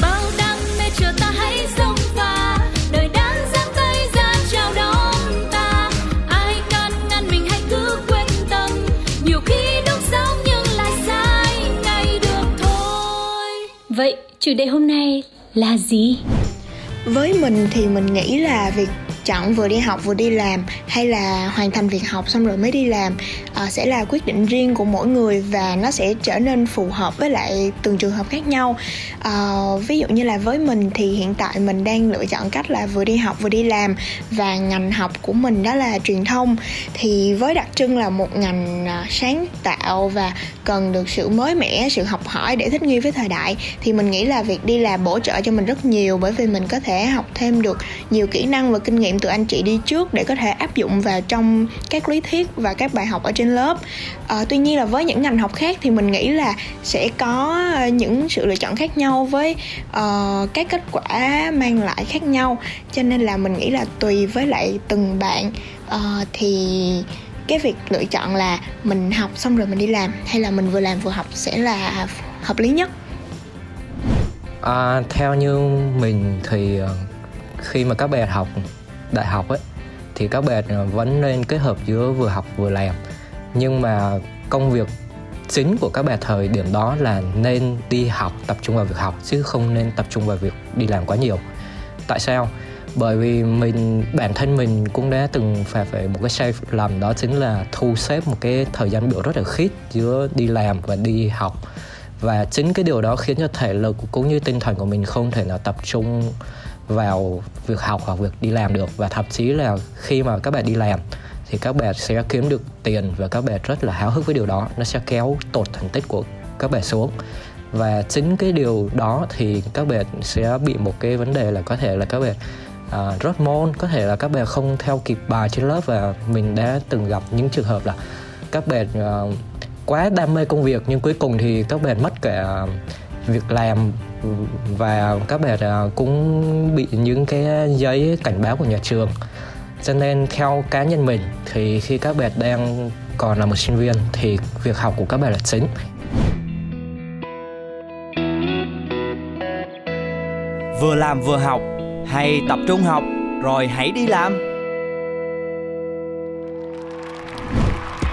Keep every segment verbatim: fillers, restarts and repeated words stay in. Bao đam mê chờ ta hãy xông pha. Đời đã giang tay ra chào đón ta. Ai can ngăn mình hãy cứ quên tâm. Nhiều khi đúng sao nhưng lại sai ngay được thôi. Vậy chủ đề hôm nay là gì? Với mình thì mình nghĩ là việc chọn vừa đi học vừa đi làm hay là hoàn thành việc học xong rồi mới đi làm à, sẽ là quyết định riêng của mỗi người và nó sẽ trở nên phù hợp với lại từng trường hợp khác nhau. À, ví dụ như là với mình thì hiện tại mình đang lựa chọn cách là vừa đi học vừa đi làm và ngành học của mình đó là truyền thông, thì với đặc trưng là một ngành sáng tạo và cần được sự mới mẻ, sự học hỏi để thích nghi với thời đại, thì mình nghĩ là việc đi làm bổ trợ cho mình rất nhiều, bởi vì mình có thể học thêm được nhiều kỹ năng và kinh nghiệm từ anh chị đi trước để có thể áp dụng vào trong các lý thuyết và các bài học ở trên lớp. À, tuy nhiên là với những ngành học khác thì mình nghĩ là sẽ có những sự lựa chọn khác nhau với uh, các kết quả mang lại khác nhau, cho nên là mình nghĩ là tùy với lại từng bạn uh, thì cái việc lựa chọn là mình học xong rồi mình đi làm hay là mình vừa làm vừa học sẽ là hợp lý nhất. À, theo như mình thì khi mà các bạn học đại học ấy, thì các bạn vẫn nên kết hợp giữa vừa học vừa làm. Nhưng mà công việc chính của các bạn thời điểm đó là nên đi học, tập trung vào việc học, chứ không nên tập trung vào việc đi làm quá nhiều. Tại sao? Bởi vì mình, bản thân mình cũng đã từng phải phải một cái sai lầm, đó chính là thu xếp một cái thời gian biểu rất là khít giữa đi làm và đi học. Và chính cái điều đó khiến cho thể lực cũng như tinh thần của mình không thể nào tập trung vào việc học hoặc việc đi làm được. Và thậm chí là khi mà các bạn đi làm thì các bạn sẽ kiếm được tiền và các bạn rất là háo hức với điều đó, nó sẽ kéo tụt thành tích của các bạn xuống. Và chính cái điều đó thì các bạn sẽ bị một cái vấn đề là có thể là các bạn à, rớt môn, có thể là các bạn không theo kịp bài trên lớp. Và mình đã từng gặp những trường hợp là các bạn à, quá đam mê công việc nhưng cuối cùng thì các bạn mất cả việc làm và các bạn cũng bị những cái giấy cảnh báo của nhà trường. Cho nên theo cá nhân mình thì khi các bạn đang còn là một sinh viên thì việc học của các bạn là chính. Vừa làm vừa học hay tập trung học rồi hãy đi làm.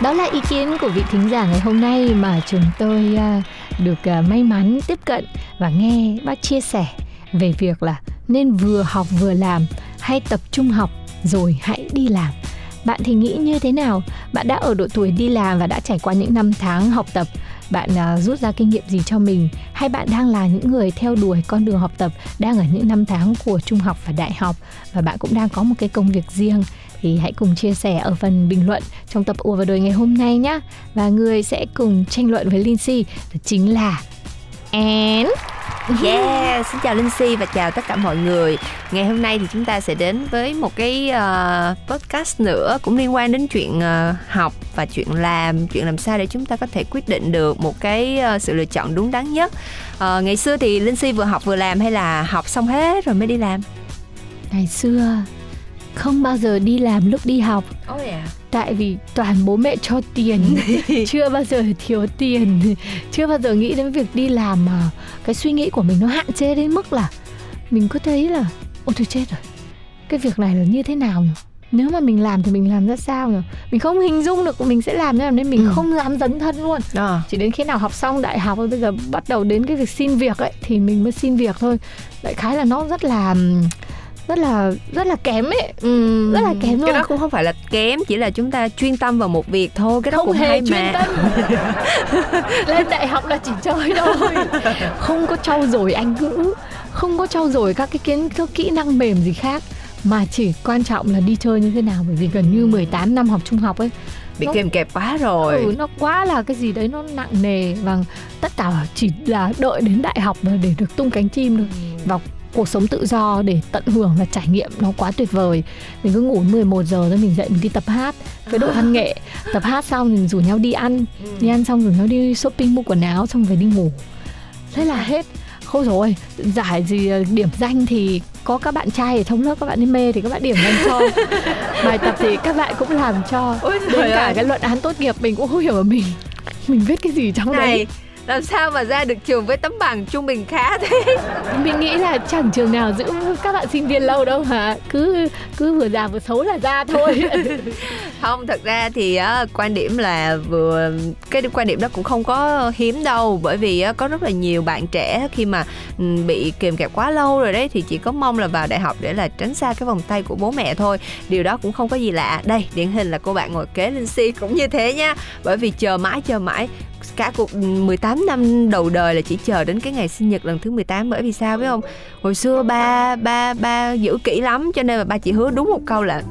Đó là ý kiến của vị thính giả ngày hôm nay mà chúng tôi được may mắn tiếp cận và nghe bác chia sẻ về việc là nên vừa học vừa làm hay tập trung học rồi hãy đi làm. Bạn thì nghĩ như thế nào? Bạn đã ở độ tuổi đi làm và đã trải qua những năm tháng học tập. Bạn rút ra kinh nghiệm gì cho mình? Hay bạn đang là những người theo đuổi con đường học tập, đang ở những năm tháng của trung học và đại học và bạn cũng đang có một cái công việc riêng? Thì hãy cùng chia sẻ ở phần bình luận trong tập Ùa vào đời ngày hôm nay nhé. Và người sẽ cùng tranh luận với Lindsay chính là Ann. Yeah, xin chào Lindsay và chào tất cả mọi người. Ngày hôm nay thì chúng ta sẽ đến với một cái uh, podcast nữa cũng liên quan đến chuyện uh, học và chuyện làm. Chuyện làm sao để chúng ta có thể quyết định được một cái uh, sự lựa chọn đúng đắn nhất. uh, Ngày xưa thì Lindsay vừa học vừa làm hay là học xong hết rồi mới đi làm? Ngày xưa không bao giờ đi làm lúc đi học. Oh yeah. Tại vì toàn bố mẹ cho tiền. Chưa bao giờ thiếu tiền. Chưa bao giờ nghĩ đến việc đi làm mà cái suy nghĩ của mình nó hạn chế đến mức là mình cứ thấy là ôi tôi chết rồi, cái việc này là như thế nào nhỉ? Nếu mà mình làm thì mình làm ra sao nhỉ? Mình không hình dung được mình sẽ làm như nào nên mình ừ. không dám dấn thân luôn. à. Chỉ đến khi nào học xong đại học, bây giờ bắt đầu đến cái việc xin việc ấy, thì mình mới xin việc thôi. Đại khái là nó rất là rất là rất là kém ấy, ừ. rất là kém luôn. Cái đó cũng không phải là kém, chỉ là chúng ta chuyên tâm vào một việc thôi. Cái đó không cũng hay mà. Lên đại học là chỉ chơi thôi, không có trau dồi Anh ngữ, không có trau dồi các cái kiến thức kỹ năng mềm gì khác, mà chỉ quan trọng là đi chơi như thế nào. Bởi vì gần như mười tám năm học trung học ấy bị kèm kẹp quá rồi. Ừ, nó quá là cái gì đấy nó nặng nề và tất cả chỉ là đợi đến đại học để được tung cánh chim thôi. Và cuộc sống tự do để tận hưởng và trải nghiệm nó quá tuyệt vời. Mình cứ ngủ mười một giờ rồi mình dậy mình đi tập hát với đội văn nghệ, tập hát xong mình rủ nhau đi ăn, đi ăn xong rủ nhau đi shopping mua quần áo xong về đi ngủ. Thế là hết. Khôi rồi, giải gì điểm danh thì có các bạn trai ở trong lớp các bạn đi mê thì các bạn điểm danh cho. Bài tập thì các bạn cũng làm cho. Ôi đến cả ơi. Cái luận án tốt nghiệp mình cũng không hiểu là mình mình viết cái gì trong này, đấy. Làm sao mà ra được trường với tấm bằng trung bình khá thế? Mình nghĩ là chẳng trường nào giữ các bạn sinh viên lâu đâu mà cứ cứ vừa già vừa xấu là ra thôi. Không, thật ra thì uh, quan điểm là vừa cái quan điểm đó cũng không có hiếm đâu, bởi vì uh, có rất là nhiều bạn trẻ khi mà um, bị kìm kẹp quá lâu rồi đấy thì chỉ có mong là vào đại học để là tránh xa cái vòng tay của bố mẹ thôi. Điều đó cũng không có gì lạ. Đây, điển hình là cô bạn ngồi kế Linh Si cũng như thế nha. Bởi vì chờ mãi chờ mãi cả cuộc mười tám năm đầu đời là chỉ chờ đến cái ngày sinh nhật lần thứ mười tám. Bởi vì sao biết không? Hồi xưa ba ba ba giữ kỹ lắm cho nên là ba chỉ hứa đúng một câu là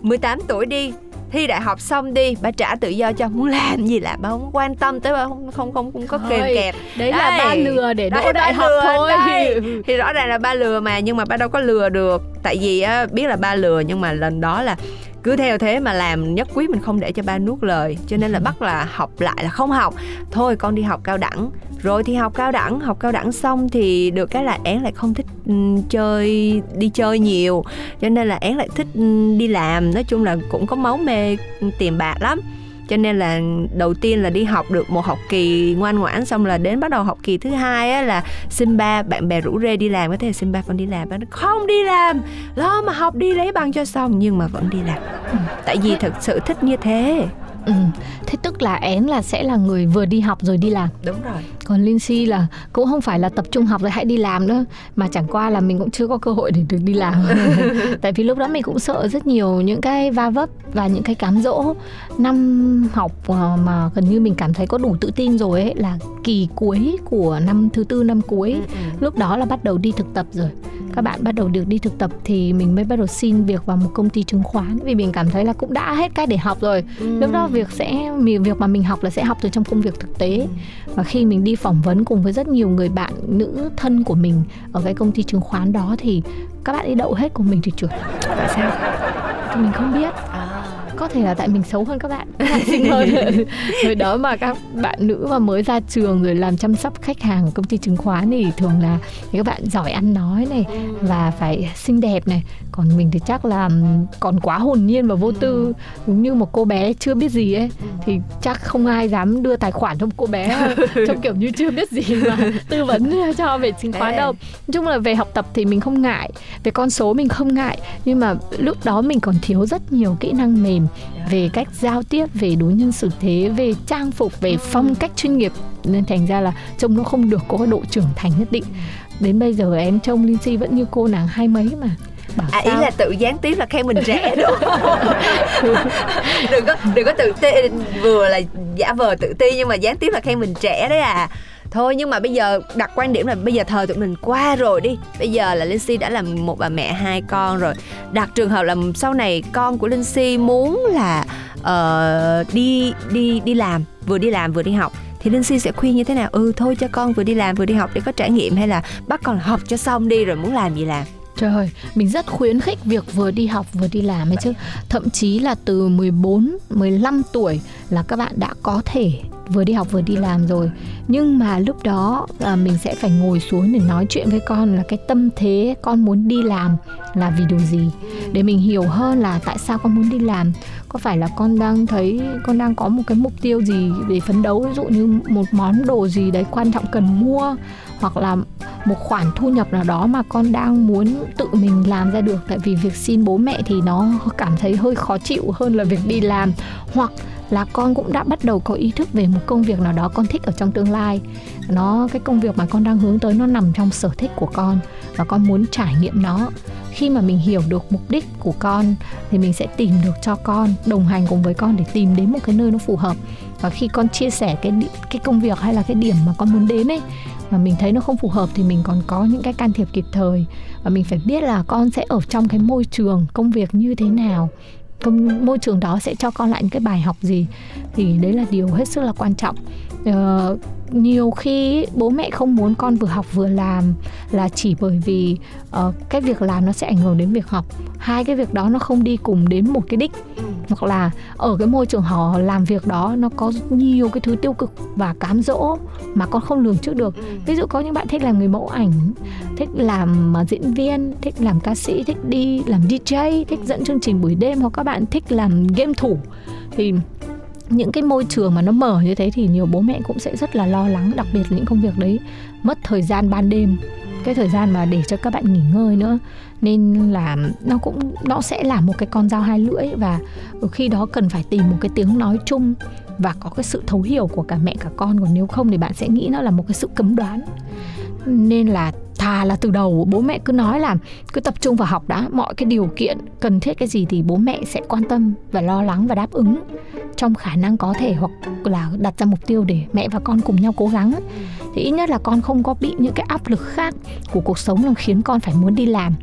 mười tám tuổi đi, thi đại học xong đi, ba trả tự do cho, muốn làm gì là ba không quan tâm tới, ba không không không, không có kèm kẹp. Đấy, đấy là ba lừa để đỗ đại học thôi. Thì rõ ràng là ba lừa mà, nhưng mà ba đâu có lừa được. Tại vì á, biết là ba lừa nhưng mà lần đó là cứ theo thế mà làm, nhất quyết mình không để cho ba nuốt lời. Cho nên là bắt là học lại là không học. Thôi con đi học cao đẳng. Rồi thì học cao đẳng, học cao đẳng xong thì được cái là én lại không thích chơi, đi chơi nhiều. Cho nên là én lại thích đi làm. Nói chung là cũng có máu mê tiền bạc lắm. Cho nên là đầu tiên là đi học được một học kỳ ngoan ngoãn, xong là đến bắt đầu học kỳ thứ hai á là xin ba, bạn bè rủ rê đi làm, có thể xin ba con đi làm, bạn không đi làm, lo mà học đi lấy bằng cho xong, nhưng mà vẫn đi làm. Ừ. Tại vì thật sự thích như thế. Ừ. Thế tức là én là sẽ là người vừa đi học rồi đi làm. Đúng rồi. Còn Linh Si là cũng không phải là tập trung học rồi hãy đi làm nữa, mà chẳng qua là mình cũng chưa có cơ hội để được đi làm. Tại vì lúc đó mình cũng sợ rất nhiều những cái va vấp và những cái cám dỗ. Năm học mà gần như mình cảm thấy có đủ tự tin rồi ấy, là kỳ cuối của năm thứ tư, năm cuối. ừ, ừ. Lúc đó là bắt đầu đi thực tập rồi. Các bạn bắt đầu được đi thực tập thì mình mới bắt đầu xin việc vào một công ty chứng khoán, vì mình cảm thấy là cũng đã hết cái để học rồi. Ừ. Lúc đó việc sẽ việc mà mình học là sẽ học từ trong công việc thực tế. Ừ. Và khi mình đi phỏng vấn cùng với rất nhiều người bạn nữ thân của mình ở cái công ty chứng khoán đó thì các bạn ấy đậu hết, của mình thì trượt. Tại sao? Thì mình không biết. À. Có thể là tại mình xấu hơn các bạn, các bạn xinh hơn. Hồi đó mà các bạn nữ mà mới ra trường rồi làm chăm sóc khách hàng ở công ty chứng khoán thì thường là các bạn giỏi ăn nói này và phải xinh đẹp này, còn mình thì chắc là còn quá hồn nhiên và vô tư, giống như một cô bé chưa biết gì ấy, thì chắc không ai dám đưa tài khoản cho một cô bé trong kiểu như chưa biết gì mà tư vấn cho về chứng khoán đâu. Nói chung là về học tập thì mình không ngại, về con số mình không ngại, nhưng mà lúc đó mình còn thiếu rất nhiều kỹ năng mềm về cách giao tiếp, về đối nhân xử thế, về trang phục, về phong cách chuyên nghiệp, nên thành ra là trông nó không được có độ trưởng thành nhất định. Đến bây giờ em trông Linh Si vẫn như cô nàng hai mấy mà. À, ý là tự gián tiếp là khen mình trẻ đúng không? đừng có đừng có tự ti, vừa là giả vờ tự ti nhưng mà gián tiếp là khen mình trẻ đấy à. Thôi nhưng mà bây giờ đặt quan điểm là bây giờ thời tụi mình qua rồi đi. Bây giờ là Linh Si đã là một bà mẹ hai con rồi. Đặt trường hợp là sau này con của Linh Si muốn là uh, đi đi đi làm, vừa đi làm vừa đi học, thì Linh Si sẽ khuyên như thế nào? Ừ thôi cho con vừa đi làm vừa đi học để có trải nghiệm, hay là bắt con học cho xong đi rồi muốn làm gì làm? Trời ơi, mình rất khuyến khích việc vừa đi học vừa đi làm ấy chứ. Thậm chí là từ mười bốn, mười lăm tuổi là các bạn đã có thể vừa đi học vừa đi làm rồi. Nhưng mà lúc đó à, mình sẽ phải ngồi xuống để nói chuyện với con là cái tâm thế con muốn đi làm là vì điều gì, để mình hiểu hơn là tại sao con muốn đi làm. Có phải là con đang thấy con đang có một cái mục tiêu gì để phấn đấu, ví dụ như một món đồ gì đấy quan trọng cần mua, hoặc là một khoản thu nhập nào đó mà con đang muốn tự mình làm ra được. Tại vì việc xin bố mẹ thì nó cảm thấy hơi khó chịu hơn là việc đi làm. Hoặc là con cũng đã bắt đầu có ý thức về một công việc nào đó con thích ở trong tương lai, nó cái công việc mà con đang hướng tới nó nằm trong sở thích của con và con muốn trải nghiệm nó. Khi mà mình hiểu được mục đích của con thì mình sẽ tìm được cho con, đồng hành cùng với con để tìm đến một cái nơi nó phù hợp. Và khi con chia sẻ cái cái công việc hay là cái điểm mà con muốn đến ấy mà mình thấy nó không phù hợp thì mình còn có những cái can thiệp kịp thời. Và mình phải biết là con sẽ ở trong cái môi trường công việc như thế nào môi trường đó sẽ cho con lại những cái bài học gì, thì đấy là điều hết sức là quan trọng. Ờ, nhiều khi bố mẹ không muốn con vừa học vừa làm là chỉ bởi vì uh, cái việc làm nó sẽ ảnh hưởng đến việc học, hai cái việc đó nó không đi cùng đến một cái đích, hoặc là ở cái môi trường họ làm việc đó nó có nhiều cái thứ tiêu cực và cám dỗ mà con không lường trước được. Ví dụ có những bạn thích làm người mẫu ảnh, thích làm diễn viên, thích làm ca sĩ, thích đi làm đi jay, thích dẫn chương trình buổi đêm, hoặc các bạn thích làm game thủ, thì những cái môi trường mà nó mở như thế thì nhiều bố mẹ cũng sẽ rất là lo lắng, đặc biệt là những công việc đấy mất thời gian ban đêm, cái thời gian mà để cho các bạn nghỉ ngơi nữa, nên là nó cũng nó sẽ là một cái con dao hai lưỡi, và khi đó cần phải tìm một cái tiếng nói chung và có cái sự thấu hiểu của cả mẹ cả con, còn nếu không thì bạn sẽ nghĩ nó là một cái sự cấm đoán. Nên là thà là từ đầu bố mẹ cứ nói là cứ tập trung vào học đã, mọi cái điều kiện cần thiết cái gì thì bố mẹ sẽ quan tâm và lo lắng và đáp ứng trong khả năng có thể, hoặc là đặt ra mục tiêu để mẹ và con cùng nhau cố gắng, thì ít nhất là con không có bị những cái áp lực khác của cuộc sống làm khiến con phải muốn đi làm,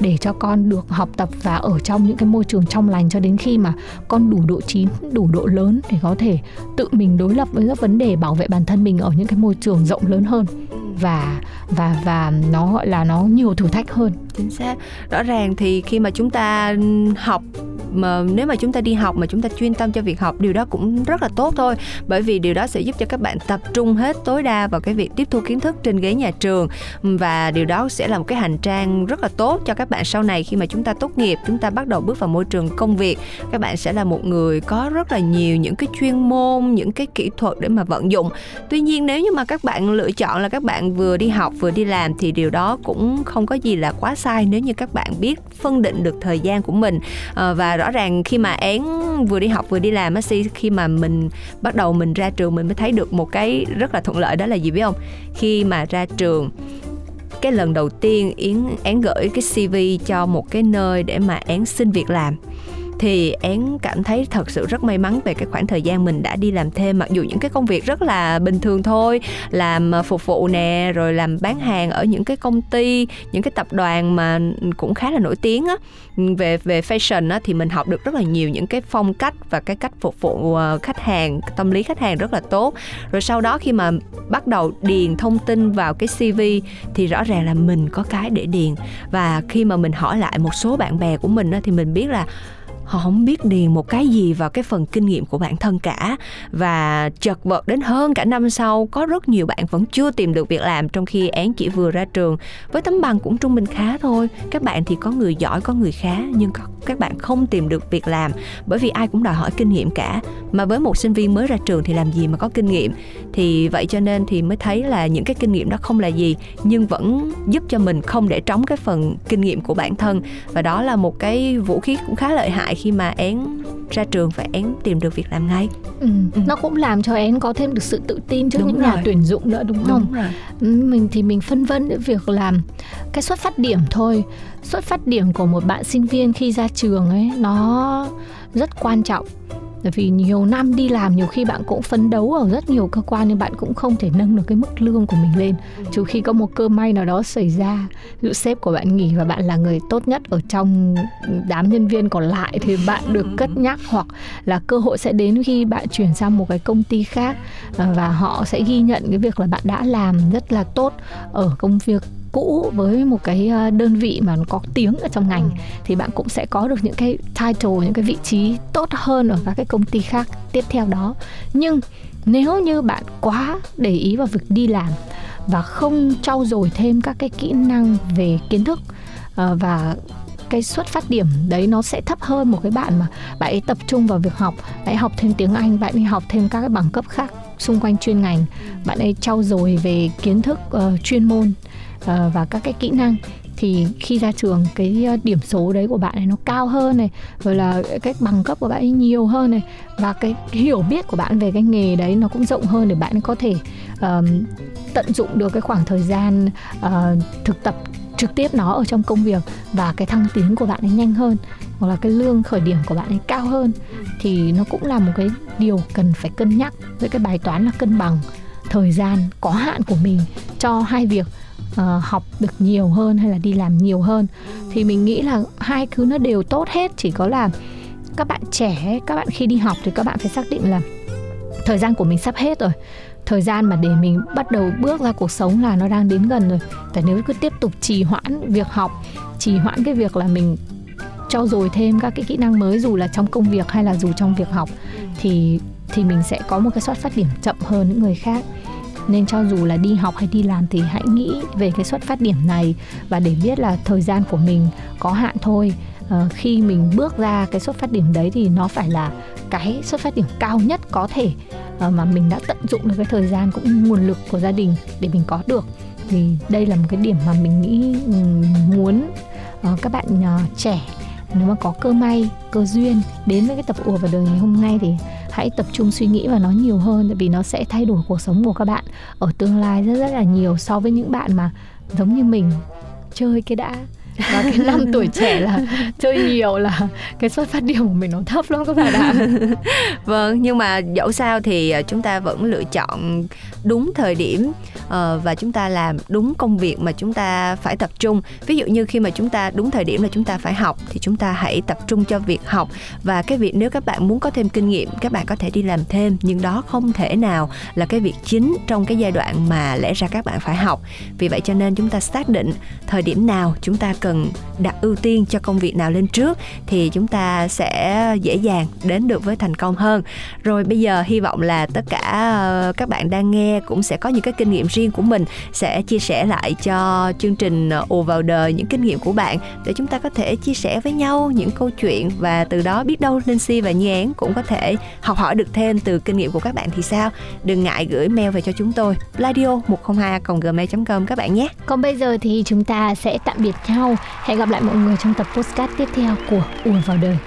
để cho con được học tập và ở trong những cái môi trường trong lành cho đến khi mà con đủ độ chín, đủ độ lớn để có thể tự mình đối lập với các vấn đề, bảo vệ bản thân mình ở những cái môi trường rộng lớn hơn và và và nó gọi là nó nhiều thử thách hơn. Chính xác. Rõ ràng thì khi mà chúng ta học, mà nếu mà chúng ta đi học mà chúng ta chuyên tâm cho việc học, điều đó cũng rất là tốt thôi, bởi vì điều đó sẽ giúp cho các bạn tập trung hết tối đa vào cái việc tiếp thu kiến thức trên ghế nhà trường, và điều đó sẽ là một cái hành trang rất là tốt cho các bạn sau này. Khi mà chúng ta tốt nghiệp, chúng ta bắt đầu bước vào môi trường công việc, các bạn sẽ là một người có rất là nhiều những cái chuyên môn, những cái kỹ thuật để mà vận dụng. Tuy nhiên nếu như mà các bạn lựa chọn là các bạn vừa đi học vừa đi làm thì điều đó cũng không có gì là quá sai, nếu như các bạn biết phân định được thời gian của mình. À, và rõ ràng khi mà én vừa đi học vừa đi làm á, khi mà mình bắt đầu mình ra trường, mình mới thấy được một cái rất là thuận lợi, đó là gì biết không? Khi mà ra trường, cái lần đầu tiên Yến én gửi cái xê vê cho một cái nơi để mà én xin việc làm, thì én cảm thấy thật sự rất may mắn về cái khoảng thời gian mình đã đi làm thêm, mặc dù những cái công việc rất là bình thường thôi, làm phục vụ nè, rồi làm bán hàng ở những cái công ty, những cái tập đoàn mà cũng khá là nổi tiếng á, về về fashion á, thì mình học được rất là nhiều những cái phong cách và cái cách phục vụ khách hàng, tâm lý khách hàng rất là tốt. Rồi sau đó khi mà bắt đầu điền thông tin vào cái xê vê thì rõ ràng là mình có cái để điền, và khi mà mình hỏi lại một số bạn bè của mình á, thì mình biết là họ không biết điền một cái gì vào cái phần kinh nghiệm của bản thân cả, và chật vật đến hơn cả năm sau, có rất nhiều bạn vẫn chưa tìm được việc làm, trong khi én chỉ vừa ra trường với tấm bằng cũng trung bình khá thôi. Các bạn thì có người giỏi, có người khá, nhưng các bạn không tìm được việc làm bởi vì ai cũng đòi hỏi kinh nghiệm cả, mà với một sinh viên mới ra trường thì làm gì mà có kinh nghiệm. Thì vậy cho nên thì mới thấy là những cái kinh nghiệm đó không là gì, nhưng vẫn giúp cho mình không để trống cái phần kinh nghiệm của bản thân, và đó là một cái vũ khí cũng khá lợi hại khi mà én ra trường và én tìm được việc làm ngay. Ừ. Ừ. Nó cũng làm cho én có thêm được sự tự tin trước đúng những rồi. Nhà tuyển dụng nữa, đúng, đúng không? Rồi. Mình thì mình phân vân những việc làm cái xuất phát điểm thôi. Xuất phát điểm của một bạn sinh viên khi ra trường ấy nó rất quan trọng. Bởi vì nhiều năm đi làm, nhiều khi bạn cũng phấn đấu ở rất nhiều cơ quan nhưng bạn cũng không thể nâng được cái mức lương của mình lên, trừ khi có một cơ may nào đó xảy ra, ví dụ sếp của bạn nghỉ và bạn là người tốt nhất ở trong đám nhân viên còn lại thì bạn được cất nhắc, hoặc là cơ hội sẽ đến khi bạn chuyển sang một cái công ty khác và họ sẽ ghi nhận cái việc là bạn đã làm rất là tốt ở công việc cũ với một cái đơn vị mà nó có tiếng ở trong ngành, thì bạn cũng sẽ có được những cái title, những cái vị trí tốt hơn ở các cái công ty khác tiếp theo đó. Nhưng nếu như bạn quá để ý vào việc đi làm và không trau dồi thêm các cái kỹ năng về kiến thức, và cái xuất phát điểm đấy nó sẽ thấp hơn một cái bạn mà bạn ấy tập trung vào việc học, bạn ấy học thêm tiếng Anh, bạn ấy học thêm các cái bằng cấp khác xung quanh chuyên ngành, bạn ấy trau dồi về kiến thức uh, chuyên môn và các cái kỹ năng, thì khi ra trường cái điểm số đấy của bạn này nó cao hơn này, rồi là cái bằng cấp của bạn ấy nhiều hơn này, và cái hiểu biết của bạn về cái nghề đấy nó cũng rộng hơn để bạn có thể uh, tận dụng được cái khoảng thời gian uh, thực tập trực tiếp nó ở trong công việc, và cái thăng tiến của bạn ấy nhanh hơn, hoặc là cái lương khởi điểm của bạn ấy cao hơn. Thì nó cũng là một cái điều cần phải cân nhắc với cái bài toán là cân bằng thời gian có hạn của mình cho hai việc, Uh, học được nhiều hơn hay là đi làm nhiều hơn. Thì mình nghĩ là hai thứ nó đều tốt hết, chỉ có là các bạn trẻ, các bạn khi đi học thì các bạn phải xác định là thời gian của mình sắp hết rồi. Thời gian mà để mình bắt đầu bước ra cuộc sống là nó đang đến gần rồi. Tại nếu cứ tiếp tục trì hoãn việc học, trì hoãn cái việc là mình trau dồi thêm các cái kỹ năng mới, dù là trong công việc hay là dù trong việc học, thì thì mình sẽ có một cái xuất phát điểm chậm hơn những người khác. Nên cho dù là đi học hay đi làm thì hãy nghĩ về cái xuất phát điểm này, và để biết là thời gian của mình có hạn thôi. À, khi mình bước ra cái xuất phát điểm đấy thì nó phải là cái xuất phát điểm cao nhất có thể, à, mà mình đã tận dụng được cái thời gian cũng như nguồn lực của gia đình để mình có được. Thì đây là một cái điểm mà mình nghĩ muốn à, các bạn uh, trẻ, nếu mà có cơ may, cơ duyên đến với cái tập ùa vào đời ngày hôm nay thì hãy tập trung suy nghĩ vào nó nhiều hơn, tại vì nó sẽ thay đổi cuộc sống của các bạn ở tương lai rất rất là nhiều so với những bạn mà giống như mình chơi cái đã. Và cái năm tuổi trẻ là chơi nhiều là cái xuất phát điểm của mình nó thấp lắm các bạn ạ. Vâng, nhưng mà dẫu sao thì chúng ta vẫn lựa chọn đúng thời điểm và chúng ta làm đúng công việc mà chúng ta phải tập trung. Ví dụ như khi mà chúng ta đúng thời điểm là chúng ta phải học thì chúng ta hãy tập trung cho việc học, và cái việc nếu các bạn muốn có thêm kinh nghiệm các bạn có thể đi làm thêm, nhưng đó không thể nào là cái việc chính trong cái giai đoạn mà lẽ ra các bạn phải học. Vì vậy cho nên chúng ta xác định thời điểm nào chúng ta cần đặt ưu tiên cho công việc nào lên trước thì chúng ta sẽ dễ dàng đến được với thành công hơn. Rồi bây giờ hy vọng là tất cả các bạn đang nghe cũng sẽ có những cái kinh nghiệm riêng của mình, sẽ chia sẻ lại cho chương trình ùa vào đời những kinh nghiệm của bạn để chúng ta có thể chia sẻ với nhau những câu chuyện, và từ đó biết đâu Linh Si và Nhi Án cũng có thể học hỏi được thêm từ kinh nghiệm của các bạn thì sao. Đừng ngại gửi mail về cho chúng tôi radio một không hai a còng gmail chấm com các bạn nhé. Còn bây giờ thì chúng ta sẽ tạm biệt nhau. Hẹn gặp lại mọi người trong tập podcast tiếp theo của ùa vào đời.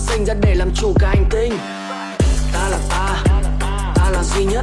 Hãy nhớ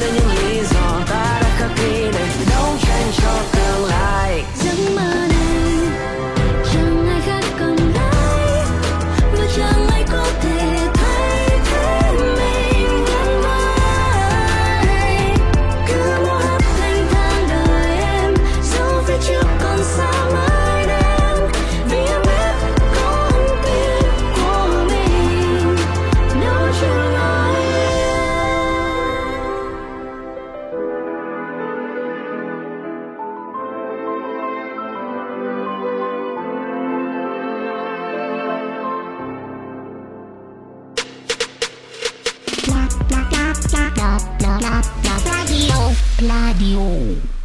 đến những lý do ta đã khắc ghi này, đấu tranh cho tương lai. Pladio, Pladio.